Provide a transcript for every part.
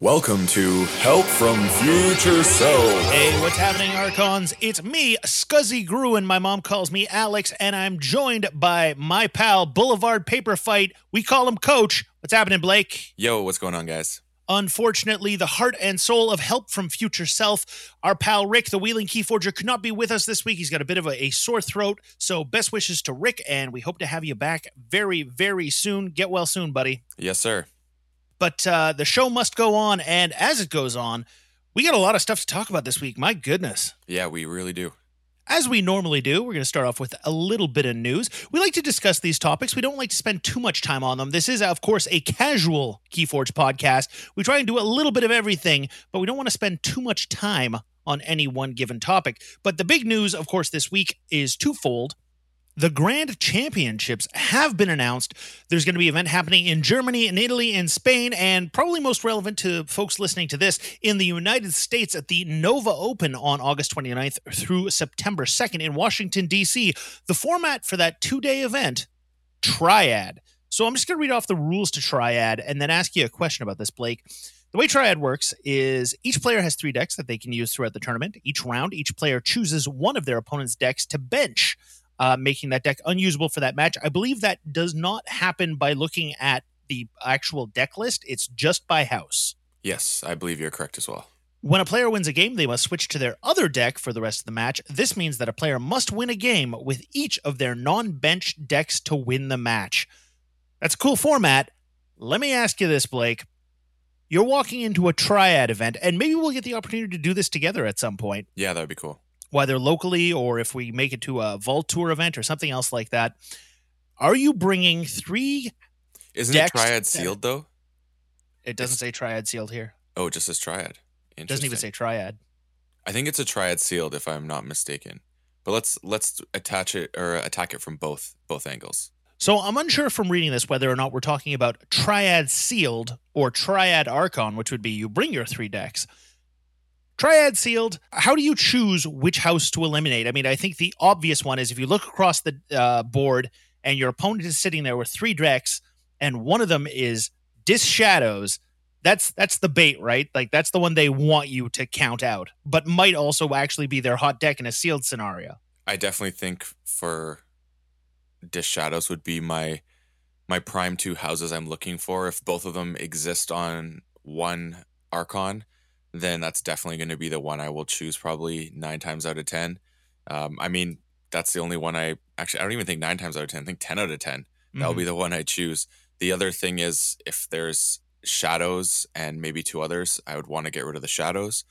Welcome to Help from Future Self. Hey, what's happening, Archons? It's me, Scuzzy Gruen. My mom calls me Alex, and I'm joined by my pal, Boulevard Paper Fight. We call him Coach. What's happening, Blake? Yo, what's going on, guys? Unfortunately, the heart and soul of Help from Future Self, our pal Rick, the Wheeling Key Forger, could not be with us this week. He's got a bit of a sore throat, so best wishes to Rick, and we hope to have you back very, very soon. Get well soon, buddy. Yes, sir. But the show must go on, and as it goes on, we got a lot of stuff to talk about this week. My goodness. Yeah, we really do. As we normally do, we're going to start off with a little bit of news. We like to discuss these topics. We don't like to spend too much time on them. This is, of course, a casual Keyforge podcast. We try and do a little bit of everything, but we don't want to spend too much time on any one given topic. But the big news, of course, this week is twofold. The Grand Championships have been announced. There's going to be an event happening in Germany, in Italy, in Spain, and probably most relevant to folks listening to this, in the United States at the Nova Open on August 29th through September 2nd in Washington, D.C. The format for that two-day event, Triad. So I'm just going to read off the rules to Triad and then ask you a question about this, Blake. The way Triad works is each player has three decks that they can use throughout the tournament. Each round, each player chooses one of their opponent's decks to bench, making that deck unusable for that match. I believe that does not happen by looking at the actual deck list. It's just by house. Yes, I believe you're correct as well. When a player wins a game, they must switch to their other deck for the rest of the match. This means that a player must win a game with each of their non-bench decks to win the match. That's a cool format. Let me ask you this, Blake. You're walking into a Triad event, and maybe we'll get the opportunity to do this together at some point. Yeah, that would be cool. Whether locally or if we make it to a Vault Tour event or something else like that. Are you bringing three decks? Isn't it Triad sealed, though? It doesn't say Triad sealed here. Oh, it just says Triad. It doesn't even say Triad. I think it's a Triad sealed, if I'm not mistaken. But let's attach it or attack it from both angles. So I'm unsure from reading this whether or not we're talking about Triad sealed or Triad Archon, which would be you bring your three decks. Triad sealed, how do you choose which house to eliminate? I mean, I think the obvious one is if you look across the board and your opponent is sitting there with three decks and one of them is Dis Shadows, that's the bait, right? Like, that's the one they want you to count out, but might also actually be their hot deck in a sealed scenario. I definitely think for Dis Shadows would be my prime two houses I'm looking for. If both of them exist on one Archon, then that's definitely going to be the one I will choose probably 9 times out of 10. I mean, that's the only one I don't even think 9 times out of 10. I think 10 out of 10. Mm-hmm. That'll be the one I choose. The other thing is if there's shadows and maybe two others, I would want to get rid of the shadows,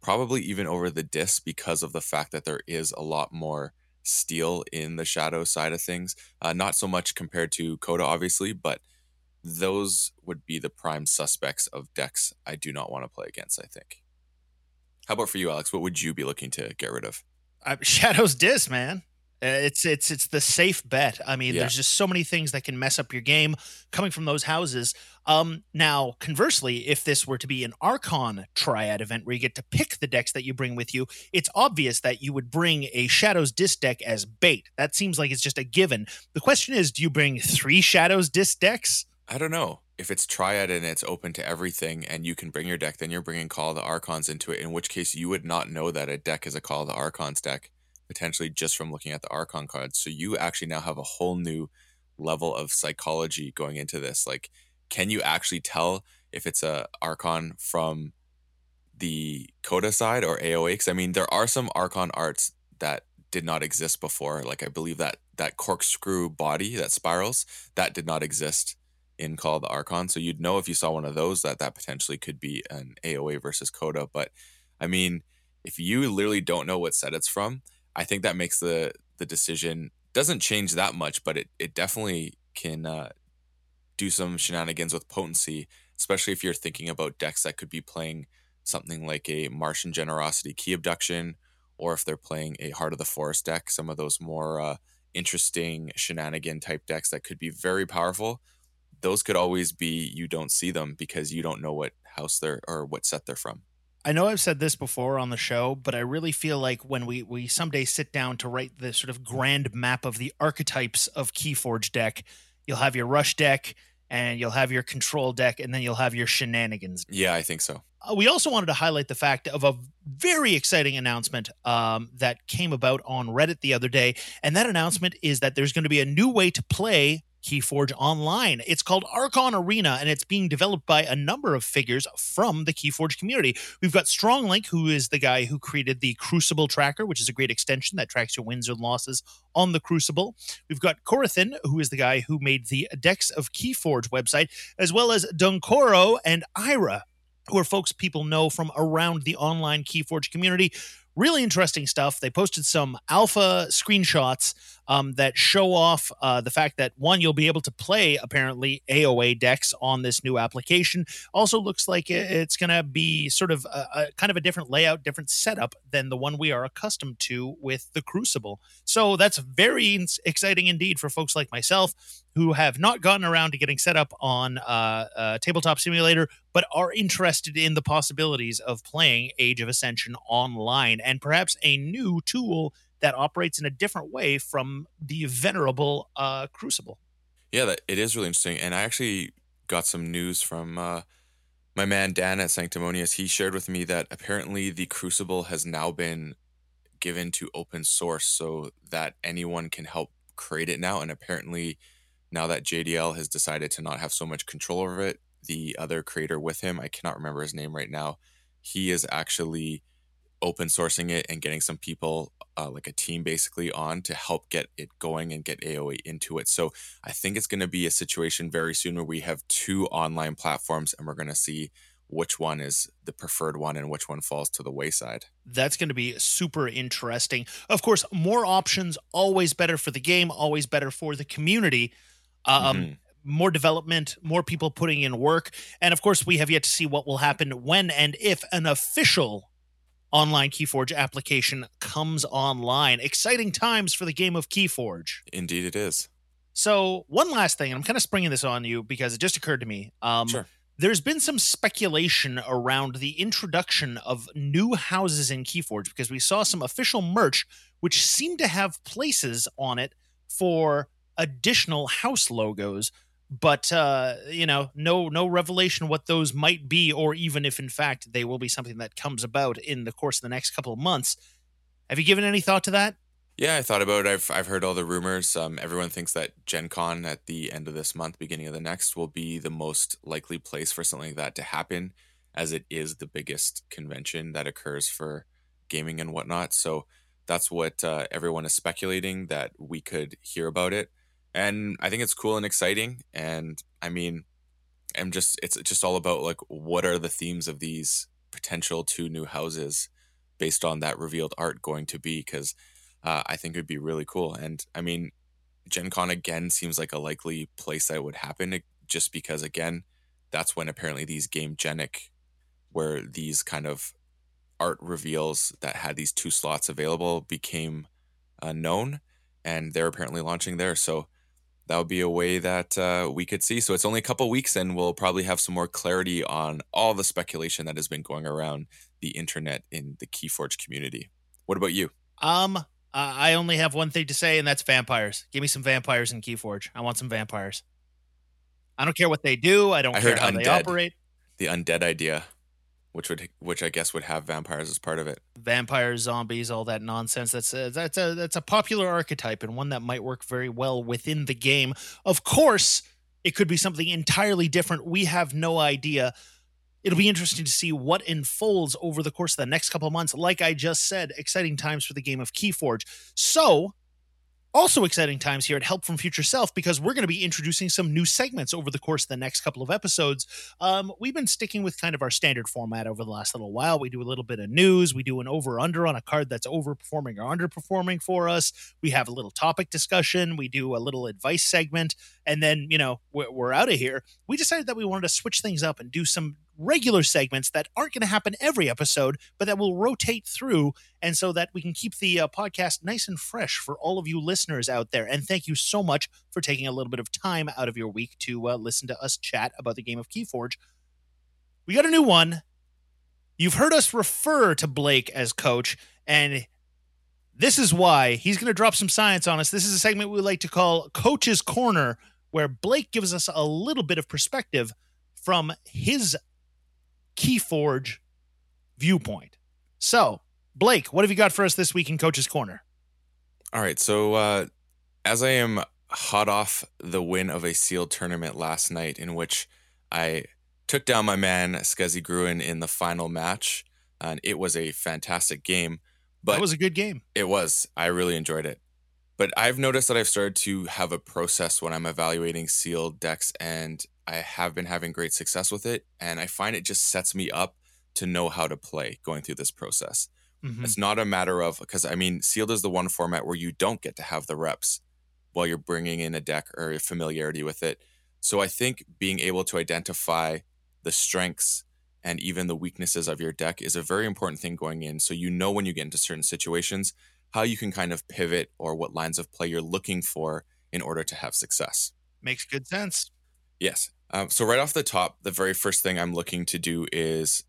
probably even over the Dis, because of the fact that there is a lot more steel in the shadow side of things. Not so much compared to Coda, obviously, but those would be the prime suspects of decks I do not want to play against, I think. How about for you, Alex? What would you be looking to get rid of? Shadows Dis, man. It's the safe bet. I mean, yeah. There's just so many things that can mess up your game coming from those houses. Now, conversely, if this were to be an Archon Triad event where you get to pick the decks that you bring with you, it's obvious that you would bring a Shadows Dis deck as bait. That seems like it's just a given. The question is, do you bring three Shadows Dis decks? I don't know. If it's Triad and it's open to everything and you can bring your deck, then you're bringing Call of the Archons into it, in which case you would not know that a deck is a Call of the Archons deck, potentially just from looking at the Archon cards. So you actually now have a whole new level of psychology going into this. Like, can you actually tell if it's a Archon from the Coda side or AOA? Because, I mean, there are some Archon arts that did not exist before. Like, I believe that corkscrew body that spirals, that did not exist in Call of the Archon, so you'd know if you saw one of those that potentially could be an AOA versus Coda. But I mean, if you literally don't know what set it's from, I think that makes the decision doesn't change that much, but it definitely can do some shenanigans with potency, especially if you're thinking about decks that could be playing something like a Martian Generosity Key Abduction, or if they're playing a Heart of the Forest deck, some of those more interesting shenanigan type decks that could be very powerful. Those could always be you don't see them because you don't know what house they're or what set they're from. I know I've said this before on the show, but I really feel like when we someday sit down to write the sort of grand map of the archetypes of Keyforge deck, you'll have your Rush deck and you'll have your control deck, and then you'll have your shenanigans. Yeah, I think so. We also wanted to highlight the fact of a very exciting announcement that came about on Reddit the other day, and that announcement is that there's going to be a new way to play Keyforge online. It's called Archon Arena, and it's being developed by a number of figures from the Keyforge community. We've got Stronglink, who is the guy who created the Crucible Tracker, which is a great extension that tracks your wins and losses on the Crucible. We've got Corathan, who is the guy who made the Dex of Keyforge website, as well as Dunkoro and Ira, who are folks people know from around the online Keyforge community. Really interesting stuff. They posted some alpha screenshots that show off the fact that, one, you'll be able to play, apparently, AOA decks on this new application. Also looks like it's going to be sort of a kind of a different layout, different setup than the one we are accustomed to with the Crucible. So that's very exciting indeed for folks like myself who have not gotten around to getting set up on Tabletop Simulator, but are interested in the possibilities of playing Age of Ascension online, and perhaps a new tool that operates in a different way from the venerable Crucible. Yeah, it is really interesting. And I actually got some news from my man Dan at Sanctimonious. He shared with me that apparently the Crucible has now been given to open source so that anyone can help create it now. And apparently now that JDL has decided to not have so much control over it, the other creator with him, I cannot remember his name right now, he is actually open sourcing it and getting some people, like a team basically, on to help get it going and get AOA into it. So I think it's going to be a situation very soon where we have two online platforms and we're going to see which one is the preferred one and which one falls to the wayside. That's going to be super interesting. Of course, more options, always better for the game, always better for the community. More development, more people putting in work. And of course, we have yet to see what will happen when and if an official online Keyforge application comes online. Exciting times for the game of Keyforge. Indeed it is. So one last thing, and I'm kind of springing this on you because it just occurred to me. Sure. There's been some speculation around the introduction of new houses in Keyforge because we saw some official merch which seemed to have places on it for additional house logos, but no revelation what those might be, or even if in fact they will be something that comes about in the course of the next couple of months. Have you given any thought to that? Yeah, I thought about it. I've heard all the rumors. Everyone thinks that Gen Con at the end of this month, beginning of the next, will be the most likely place for something like that to happen, as it is the biggest convention that occurs for gaming and whatnot. So that's what everyone is speculating, that we could hear about it. And I think it's cool and exciting. And I mean, it's just all about, like, what are the themes of these potential two new houses based on that revealed art going to be? Because I think it would be really cool. And I mean, Gen Con again seems like a likely place that would happen, just because, again, that's when apparently these Gamegenic, where these kind of art reveals that had these two slots available, became known. And they're apparently launching there. So that would be a way that we could see. So it's only a couple weeks and we'll probably have some more clarity on all the speculation that has been going around the internet in the Keyforge community. What about you? I only have one thing to say, and that's vampires. Give me some vampires in Keyforge. I want some vampires. I don't care what they do. I heard how undead. They operate. The undead idea, which I guess would have vampires as part of it. Vampires, zombies, all that nonsense. That's a popular archetype, and one that might work very well within the game. Of course, it could be something entirely different. We have no idea. It'll be interesting to see what unfolds over the course of the next couple of months. Like I just said, exciting times for the game of Keyforge. So, also exciting times here at Help from Future Self, because we're going to be introducing some new segments over the course of the next couple of episodes. We've been sticking with kind of our standard format over the last little while. We do a little bit of news. We do an over-under on a card that's overperforming or underperforming for us. We have a little topic discussion. We do a little advice segment. And then, we're out of here. We decided that we wanted to switch things up and do some regular segments that aren't going to happen every episode, but that will rotate through, and so that we can keep the podcast nice and fresh for all of you listeners out there. And thank you so much for taking a little bit of time out of your week to listen to us chat about the game of Keyforge. We got a new one. You've heard us refer to Blake as Coach, and this is why. He's going to drop some science on us. This is a segment we like to call Coach's Corner, where Blake gives us a little bit of perspective from his Keyforge viewpoint. So, Blake, what have you got for us this week in Coach's Corner? All right, so as I am hot off the win of a sealed tournament last night in which I took down my man Scuzzy Gruen in the final match, and it was a fantastic game. But that was a good game. It was. I really enjoyed it. But I've noticed that I've started to have a process when I'm evaluating sealed decks, and I have been having great success with it, and I find it just sets me up to know how to play going through this process. Mm-hmm. It's not a matter of, because I mean, sealed is the one format where you don't get to have the reps while you're bringing in a deck or familiarity with it. So I think being able to identify the strengths and even the weaknesses of your deck is a very important thing going in. So you know when you get into certain situations, how you can kind of pivot or what lines of play you're looking for in order to have success. Makes good sense. Yes. So right off the top, the very first thing I'm looking to do is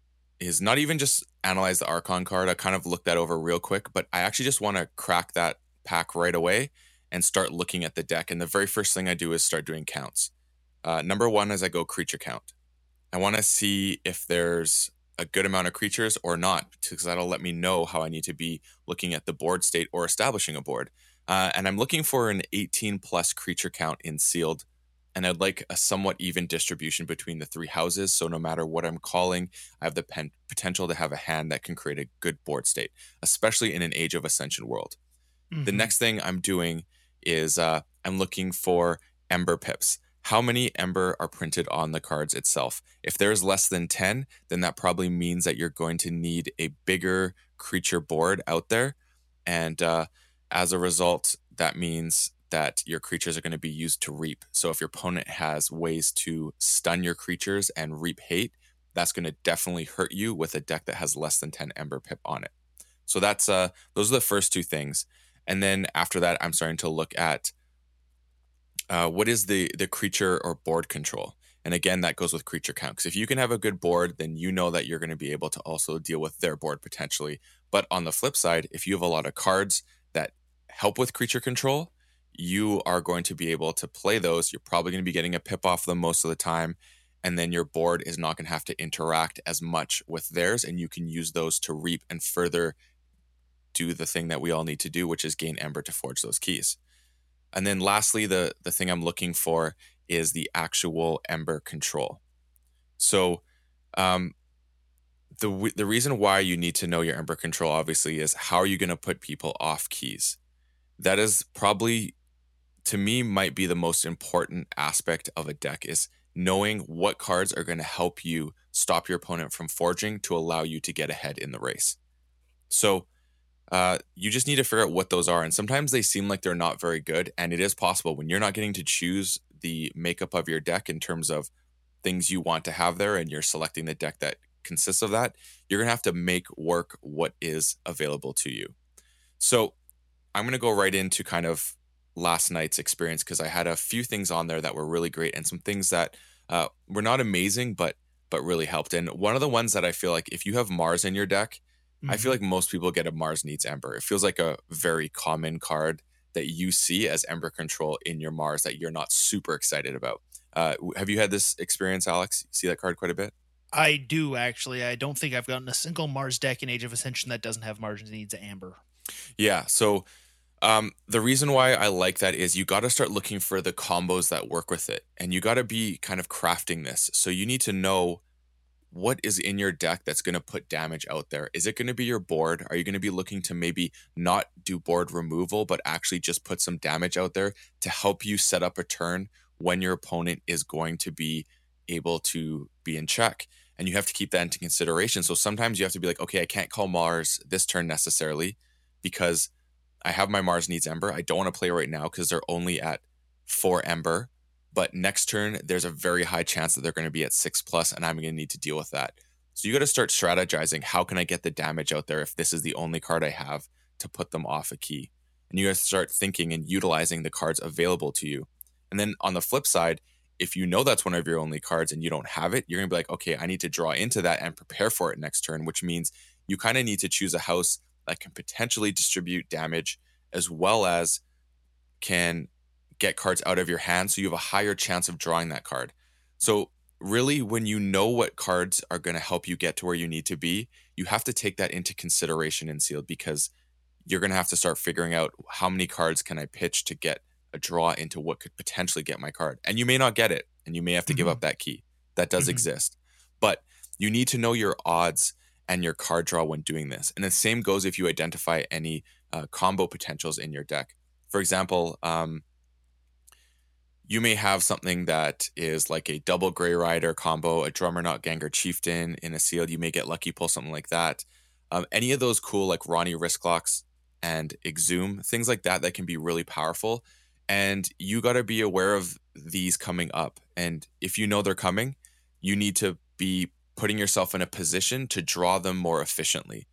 not even just analyze the Archon card. I kind of looked that over real quick, but I actually just want to crack that pack right away and start looking at the deck. And the very first thing I do is start doing counts. Number one is I go creature count. I want to see if there's a good amount of creatures or not, because that'll let me know how I need to be looking at the board state or establishing a board. And I'm looking for an 18 plus creature count in sealed, and I'd like a somewhat even distribution between the three houses. So no matter what I'm calling, I have the potential to have a hand that can create a good board state, especially in an Age of Ascension world. Mm-hmm. The next thing I'm doing is I'm looking for Ember pips. How many Ember are printed on the cards itself? If there's less than 10, then that probably means that you're going to need a bigger creature board out there. And as a result, that means that your creatures are going to be used to reap. So if your opponent has ways to stun your creatures and reap hate, that's going to definitely hurt you with a deck that has less than 10 Ember pip on it. So that's those are the first two things. And then after that, I'm starting to look at what is the creature or board control? And again, that goes with creature count. Because if you can have a good board, then you know that you're going to be able to also deal with their board potentially. But on the flip side, if you have a lot of cards that help with creature control, you are going to be able to play those. You're probably going to be getting a pip off them most of the time. And then your board is not going to have to interact as much with theirs. And you can use those to reap and further do the thing that we all need to do, which is gain Ember to forge those keys. And then lastly, the thing I'm looking for is the actual Ember control. So the reason why you need to know your Ember control, obviously, is how are you going to put people off keys? That is probably, to me, might be the most important aspect of a deck, is knowing what cards are going to help you stop your opponent from forging to allow you to get ahead in the race. So you just need to figure out what those are. And sometimes they seem like they're not very good. And it is possible when you're not getting to choose the makeup of your deck in terms of things you want to have there, and you're selecting the deck that consists of that, you're going to have to make work what is available to you. So I'm going to go right into kind of last night's experience, because I had a few things on there that were really great and some things that were not amazing, but really helped. And one of the ones that I feel like if you have Mars in your deck, I feel like most people get a Mars Needs Amber. It feels like a very common card that you see as Ember control in your Mars that you're not super excited about. Have you had this experience, Alex? You see that card quite a bit? I do, actually. I don't think I've gotten a single Mars deck in Age of Ascension that doesn't have Mars Needs Amber. Yeah, so the reason why I like that is you got to start looking for the combos that work with it. And you got to be kind of crafting this. So you need to know what is in your deck that's going to put damage out there. Is it going to be your board? Are you going to be looking to maybe not do board removal, but actually just put some damage out there to help you set up a turn when your opponent is going to be able to be in check? And you have to keep that into consideration. So sometimes you have to be like, okay, I can't call Mars this turn necessarily because I have my Mars Needs Ember. I don't want to play right now because they're only at 4 Ember. But next turn, there's a very high chance that they're going to be at 6+, and I'm going to need to deal with that. So you got to start strategizing. How can I get the damage out there if this is the only card I have to put them off a key? And you got to start thinking and utilizing the cards available to you. And then on the flip side, if you know that's one of your only cards and you don't have it, you're going to be like, okay, I need to draw into that and prepare for it next turn, which means you kind of need to choose a house that can potentially distribute damage as well as can get cards out of your hand, so you have a higher chance of drawing that card. So really, when you know what cards are going to help you get to where you need to be, you have to take that into consideration in Sealed, because you're going to have to start figuring out how many cards can I pitch to get a draw into what could potentially get my card. And you may not get it, and you may have to give up that key. That does exist. But you need to know your odds and your card draw when doing this. And the same goes if you identify any combo potentials in your deck. For example, you may have something that is like a double Grey Rider combo, a Drummer Not Ganger Chieftain in a Sealed. You may get lucky pull, something like that. Any of those cool like Ronnie Wristlocks and Exhum, things like that that can be really powerful. And you got to be aware of these coming up. And if you know they're coming, you need to be putting yourself in a position to draw them more efficiently.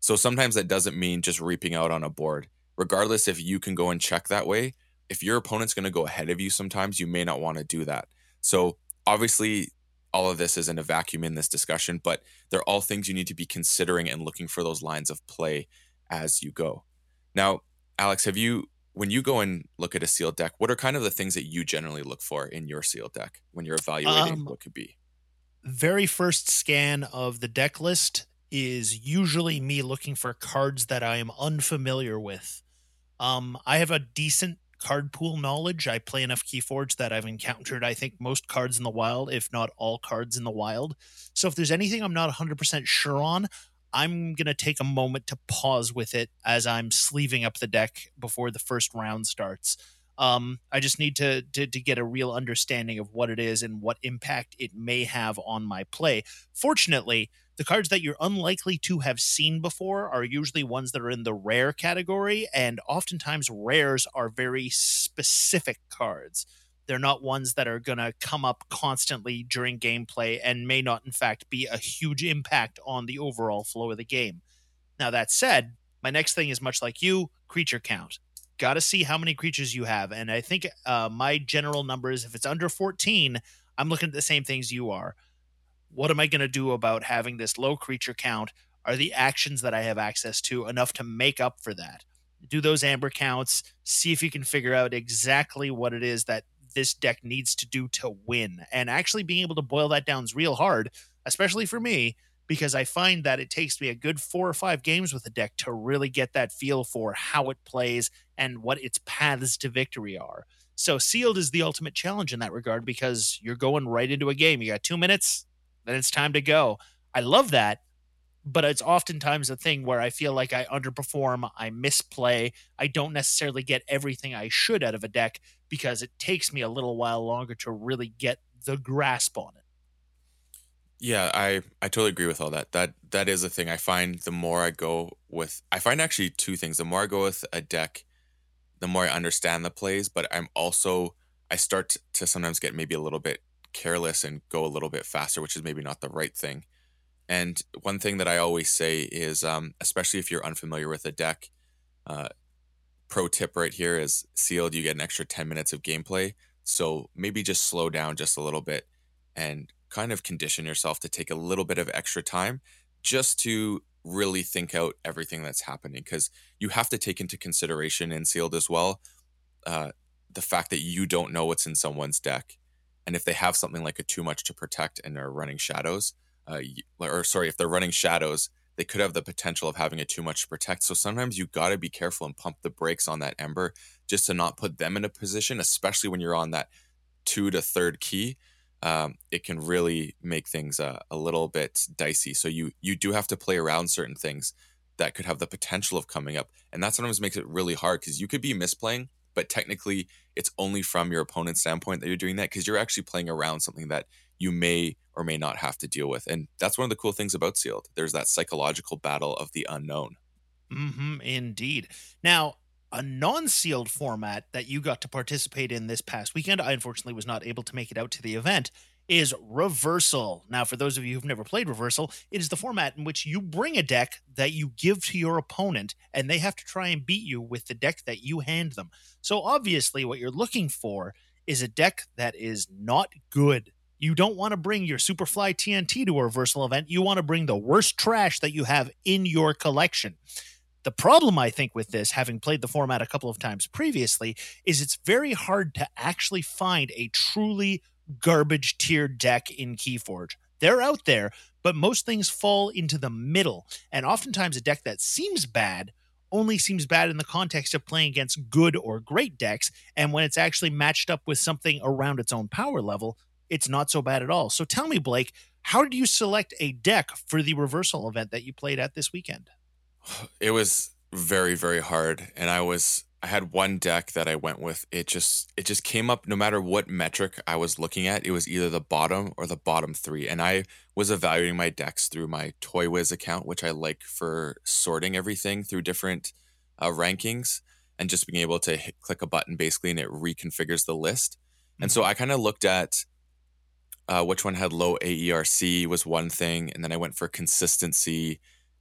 So sometimes that doesn't mean just reaping out on a board. Regardless if you can go and check that way, if your opponent's going to go ahead of you sometimes, you may not want to do that. So obviously, all of this is in a vacuum in this discussion, but they're all things you need to be considering and looking for those lines of play as you go. Now, Alex, when you go and look at a Sealed deck, what are kind of the things that you generally look for in your Sealed deck when you're evaluating what could be? Very first scan of the deck list is usually me looking for cards that I am unfamiliar with. I have a decent card pool knowledge. I play enough Keyforge that I've encountered, I think, most cards in the wild, if not all cards in the wild. So if there's anything I'm not 100% sure on, I'm going to take a moment to pause with it as I'm sleeving up the deck before the first round starts. I just need to get a real understanding of what it is and what impact it may have on my play. Fortunately, the cards that you're unlikely to have seen before are usually ones that are in the rare category, and oftentimes rares are very specific cards. They're not ones that are going to come up constantly during gameplay and may not, in fact, be a huge impact on the overall flow of the game. Now, that said, my next thing is much like you, creature count. Got to see how many creatures you have. And I think my general number is if it's under 14, I'm looking at the same things you are. What am I going to do about having this low creature count? Are the actions that I have access to enough to make up for that? Do those amber counts. See if you can figure out exactly what it is that this deck needs to do to win. And actually being able to boil that down is real hard, especially for me, because I find that it takes me a good 4 or 5 games with a deck to really get that feel for how it plays and what its paths to victory are. So Sealed is the ultimate challenge in that regard, because you're going right into a game. You got 2 minutes, then it's time to go. I love that, but it's oftentimes a thing where I feel like I underperform, I misplay, I don't necessarily get everything I should out of a deck because it takes me a little while longer to really get the grasp on it. Yeah, I totally agree with all that. That is a thing. I find I find actually two things. The more I go with a deck, the more I understand the plays, but I start to sometimes get maybe a little bit careless and go a little bit faster, which is maybe not the right thing. And one thing that I always say is, especially if you're unfamiliar with a deck, pro tip right here is Sealed, you get an extra 10 minutes of gameplay. So maybe just slow down just a little bit and kind of condition yourself to take a little bit of extra time just to really think out everything that's happening, because you have to take into consideration in Sealed as well the fact that you don't know what's in someone's deck, and if they have something like a too much to protect and are running shadows, if they're running shadows, they could have the potential of having a too much to protect. So sometimes you got to be careful and pump the brakes on that ember just to not put them in a position, especially when you're on that 2 to 3rd key. It can really make things a little bit dicey. So you do have to play around certain things that could have the potential of coming up. And that sometimes makes it really hard, because you could be misplaying, but technically it's only from your opponent's standpoint that you're doing that, because you're actually playing around something that you may or may not have to deal with. And that's one of the cool things about Sealed. There's that psychological battle of the unknown. Mm-hmm, indeed. Now, a non-sealed format that you got to participate in this past weekend, I unfortunately was not able to make it out to the event, is Reversal. Now, for those of you who've never played Reversal, it is the format in which you bring a deck that you give to your opponent, and they have to try and beat you with the deck that you hand them. So obviously what you're looking for is a deck that is not good. You don't want to bring your Superfly TNT to a Reversal event. You want to bring the worst trash that you have in your collection. The problem, I think, with this, having played the format a couple of times previously, is it's very hard to actually find a truly garbage tier deck in Keyforge. They're out there, but most things fall into the middle. And oftentimes a deck that seems bad only seems bad in the context of playing against good or great decks. And when it's actually matched up with something around its own power level, it's not so bad at all. So tell me, Blake, how did you select a deck for the Reversal event that you played at this weekend? It was very, very hard. And I had one deck that I went with. It just came up no matter what metric I was looking at. It was either the bottom or the bottom three. And I was evaluating my decks through my ToyWiz account, which I like for sorting everything through different rankings and just being able to click a button basically, and it reconfigures the list. Mm-hmm. And so I kind of looked at which one had low AERC was one thing. And then I went for consistency.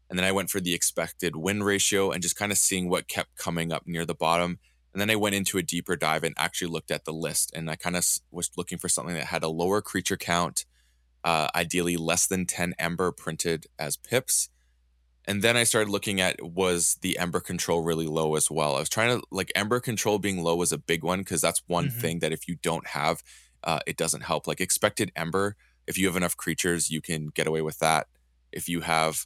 And then I went for the expected win ratio and just kind of seeing what kept coming up near the bottom. And then I went into a deeper dive and actually looked at the list. And I kind of was looking for something that had a lower creature count, ideally less than 10 Ember printed as pips. And then I started looking at, was the Ember control really low as well? I was trying to, like, Ember control being low was a big one because that's one thing that if you don't have, it doesn't help. Like expected Ember, if you have enough creatures, you can get away with that. If you have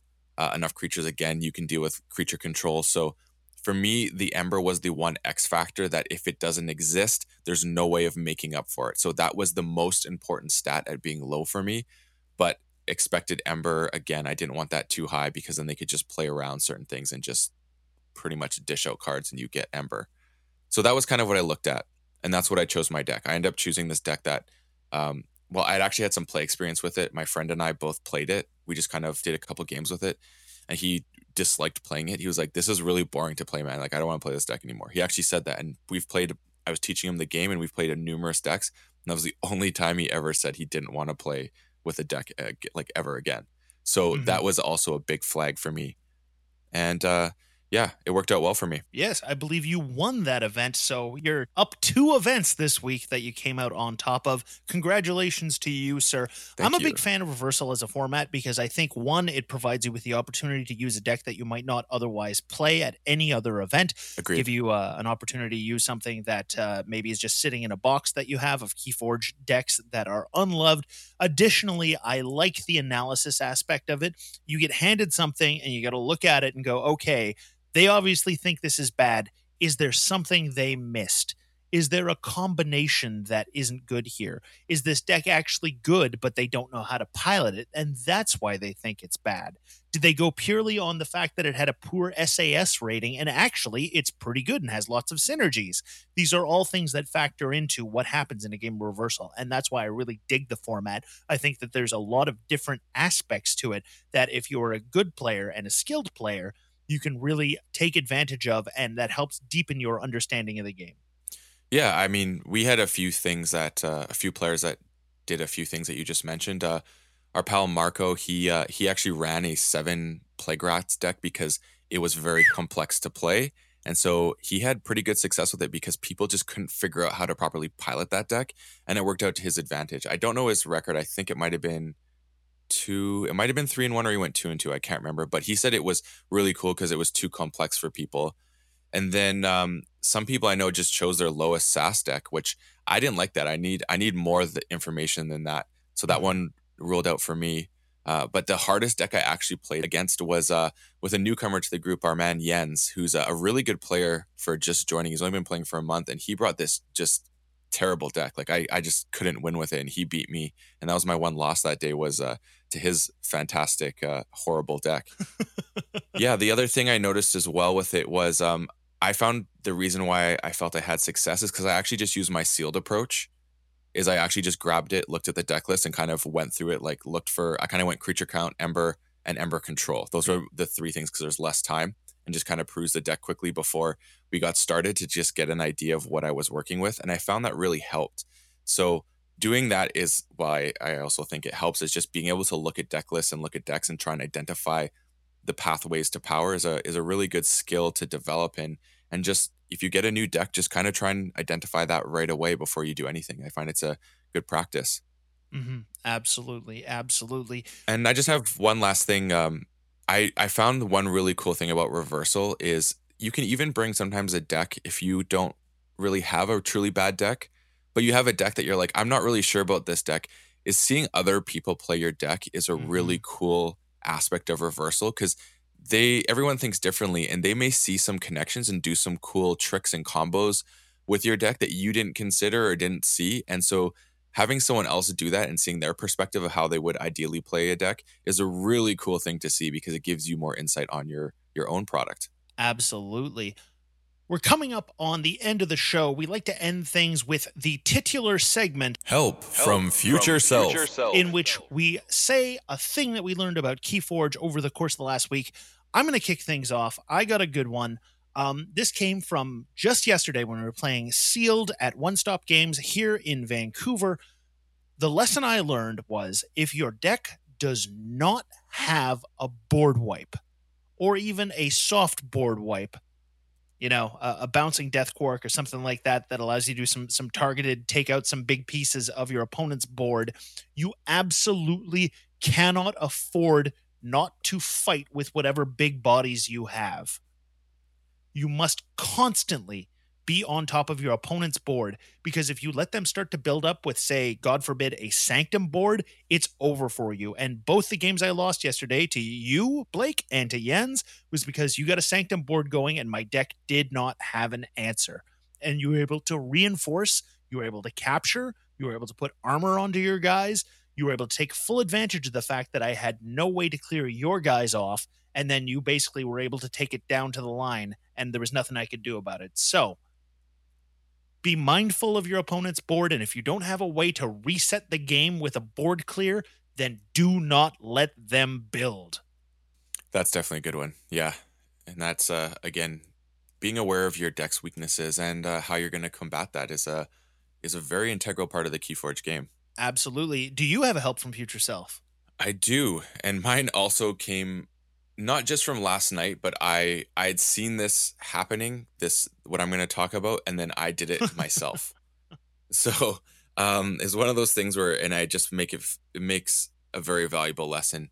enough creatures, again, you can deal with creature control. So for me, the Ember was the one X factor that if it doesn't exist, there's no way of making up for it. So that was the most important stat at being low for me. But expected Ember, again, I didn't want that too high because then they could just play around certain things and just pretty much dish out cards and you get Ember. So that was kind of what I looked at. And that's what I chose my deck. I ended up choosing this deck that, well, I'd actually had some play experience with it. My friend and I both played it. We just kind of did a couple games with it, and he disliked playing it. He was like, "This is really boring to play, man. Like, I don't want to play this deck anymore." He actually said that, and we've played. I was teaching him the game, and we've played numerous decks, and that was the only time he ever said he didn't want to play with a deck like ever again. So that was also a big flag for me, and yeah, it worked out well for me. Yes, I believe you won that event, so you're up 2 events this week that you came out on top of. Congratulations to you, sir. Thank you. I'm a big fan of Reversal as a format because I think, one, it provides you with the opportunity to use a deck that you might not otherwise play at any other event. Agreed. Give you an opportunity to use something that maybe is just sitting in a box that you have of Keyforge decks that are unloved. Additionally, I like the analysis aspect of it. You get handed something, and you got to look at it and go, okay, they obviously think this is bad. Is there something they missed? Is there a combination that isn't good here? Is this deck actually good, but they don't know how to pilot it, and that's why they think it's bad? Did they go purely on the fact that it had a poor SAS rating, and actually it's pretty good and has lots of synergies? These are all things that factor into what happens in a game of Reversal, and that's why I really dig the format. I think that there's a lot of different aspects to it that if you're a good player and a skilled player, you can really take advantage of, and that helps deepen your understanding of the game. Yeah, I mean, we had a few players that did a few things that you just mentioned. Our pal Marco, he actually ran a 7 Plague Rats deck because it was very complex to play. And so he had pretty good success with it because people just couldn't figure out how to properly pilot that deck, and it worked out to his advantage. I don't know his record. I think it might have been 3-1 or he went 2-2. I can't remember, but he said it was really cool because it was too complex for people. And then some people I know just chose their lowest SAS deck, which I didn't like that. I need more of the information than that, so that one ruled out for me. But the hardest deck I actually played against was with a newcomer to the group, our man Jens, who's a really good player for just joining. He's only been playing for a month, and he brought this just terrible deck. Like I just couldn't win with it, and he beat me, and that was my one loss that day, was to his fantastic horrible deck. Yeah, the other thing I noticed as well with it was I found the reason why I felt I had success is because I actually just used my sealed approach. Is I actually just grabbed it, looked at the deck list, and kind of went through it. Like I kind of went creature count, Ember, and Ember control. Those are the 3 things because there's less time, and just kind of peruse the deck quickly before we got started to just get an idea of what I was working with. And I found that really helped. So doing that is why I also think it helps, is just being able to look at deck lists and look at decks and try and identify the pathways to power is a really good skill to develop in. And just if you get a new deck, just kind of try and identify that right away before you do anything. I find it's a good practice. Mm-hmm. Absolutely. And I just have one last thing. I found one really cool thing about Reversal is you can even bring sometimes a deck if you don't really have a truly bad deck, but you have a deck that you're like, I'm not really sure about this deck. Is seeing other people play your deck is a really cool aspect of Reversal, because everyone thinks differently, and they may see some connections and do some cool tricks and combos with your deck that you didn't consider or didn't see. And so having someone else do that and seeing their perspective of how they would ideally play a deck is a really cool thing to see, because it gives you more insight on your own product. Absolutely. We're coming up on the end of the show. We like to end things with the titular segment, Help from Future Self, in which we say a thing that we learned about Keyforge over the course of the last week. I'm going to kick things off. I got a good one. This came from just yesterday when we were playing Sealed at One Stop Games here in Vancouver. The lesson I learned was, if your deck does not have a board wipe, or even a soft board wipe, you know, a bouncing death quark or something like that, that allows you to do some targeted, take out some big pieces of your opponent's board, you absolutely cannot afford not to fight with whatever big bodies you have. You must constantly be on top of your opponent's board, because if you let them start to build up with, say, God forbid, a Sanctum board, it's over for you. And both the games I lost yesterday to you, Blake, and to Jens was because you got a Sanctum board going and my deck did not have an answer. And you were able to reinforce, you were able to capture, you were able to put armor onto your guys, you were able to take full advantage of the fact that I had no way to clear your guys off, and then you basically were able to take it down to the line, and there was nothing I could do about it. So be mindful of your opponent's board, and if you don't have a way to reset the game with a board clear, then do not let them build. That's definitely a good one. Yeah. And that's, again, being aware of your deck's weaknesses and how you're going to combat that is a very integral part of the Keyforge game. Absolutely. Do you have a help from Future Self? I do. And mine also came not just from last night, but I had seen this happening, what I'm going to talk about, and then I did it myself. So it's one of those things where, and I just it makes a very valuable lesson.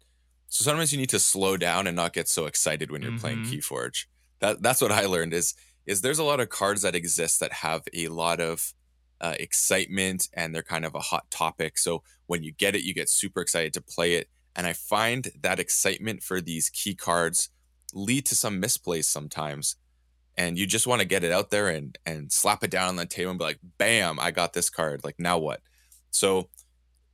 So sometimes you need to slow down and not get so excited when you're playing Keyforge. That's what I learned is there's a lot of cards that exist that have a lot of excitement, and they're kind of a hot topic. So when you get it, you get super excited to play it. And I find that excitement for these key cards lead to some misplays sometimes. And you just want to get it out there and slap it down on the table and be like, bam, I got this card. Like, now what? So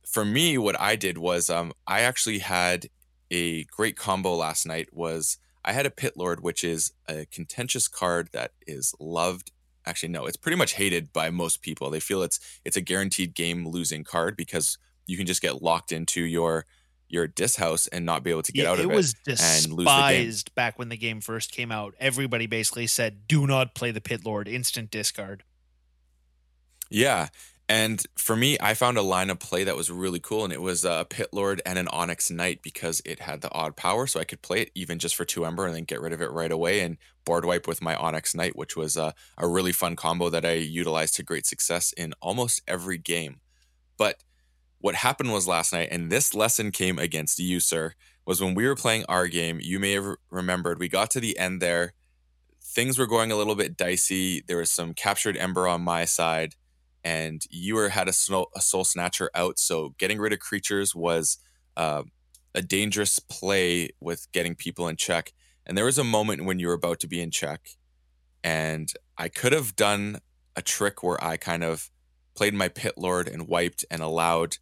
for me, what I did was I actually had a great combo last night. Was I had a Pit Lord, which is a contentious card that is loved. Actually, no, it's pretty much hated by most people. They feel it's a guaranteed game losing card, because you can just get locked into your Dis house and not be able to get out of it. It was despised back when the game first came out. Everybody basically said, do not play the Pit Lord, instant discard. Yeah. And for me, I found a line of play that was really cool. And it was a Pit Lord and an Onyx Knight, because it had the odd power. So I could play it even just for 2 Ember and then get rid of it right away and board wipe with my Onyx Knight, which was a really fun combo that I utilized to great success in almost every game. But what happened was last night, and this lesson came against you, sir, was when we were playing our game, you may have remembered we got to the end there. Things were going a little bit dicey. There was some captured Ember on my side, and you had a Soul Snatcher out. So getting rid of creatures was a dangerous play with getting people in check. And there was a moment when you were about to be in check, and I could have done a trick where I kind of played my Pit Lord and wiped and allowed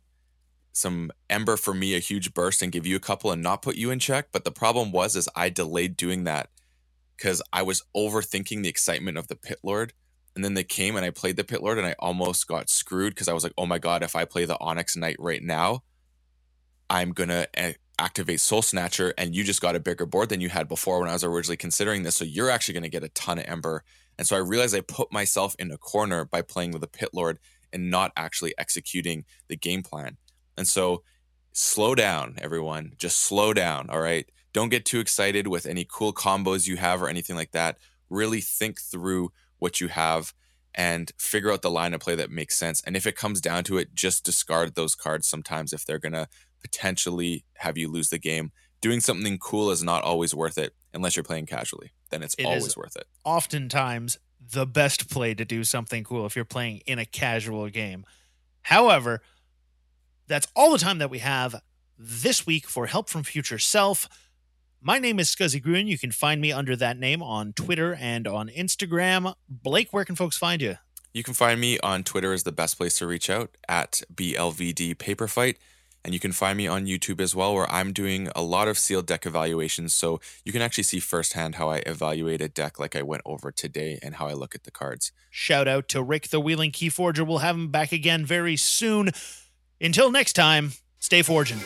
some Ember for me, a huge burst, and give you a couple and not put you in check. But the problem was is I delayed doing that because I was overthinking the excitement of the Pit Lord. And then they came and I played the Pit Lord and I almost got screwed, because I was like, oh my God, if I play the Onyx Knight right now, I'm going to activate Soul Snatcher, and you just got a bigger board than you had before when I was originally considering this. So you're actually going to get a ton of Ember. And so I realized I put myself in a corner by playing with the Pit Lord and not actually executing the game plan. And so slow down, everyone. Just slow down, all right? Don't get too excited with any cool combos you have or anything like that. Really think through what you have and figure out the line of play that makes sense. And if it comes down to it, just discard those cards sometimes if they're going to potentially have you lose the game. doing something cool is not always worth it unless you're playing casually. Then it's always worth it. Oftentimes the best play to do something cool if you're playing in a casual game. However, that's all the time that we have this week for Help from Future Self. My name is Scuzzy Gruen. You can find me under that name on Twitter and on Instagram. Blake, where can folks find you? You can find me on Twitter is the best place to reach out, at BLVD Paper Fight. And you can find me on YouTube as well, where I'm doing a lot of sealed deck evaluations. So you can actually see firsthand how I evaluate a deck like I went over today and how I look at the cards. Shout out to Rick, the Wheeling Key Forger. We'll have him back again very soon. Until next time, stay forging.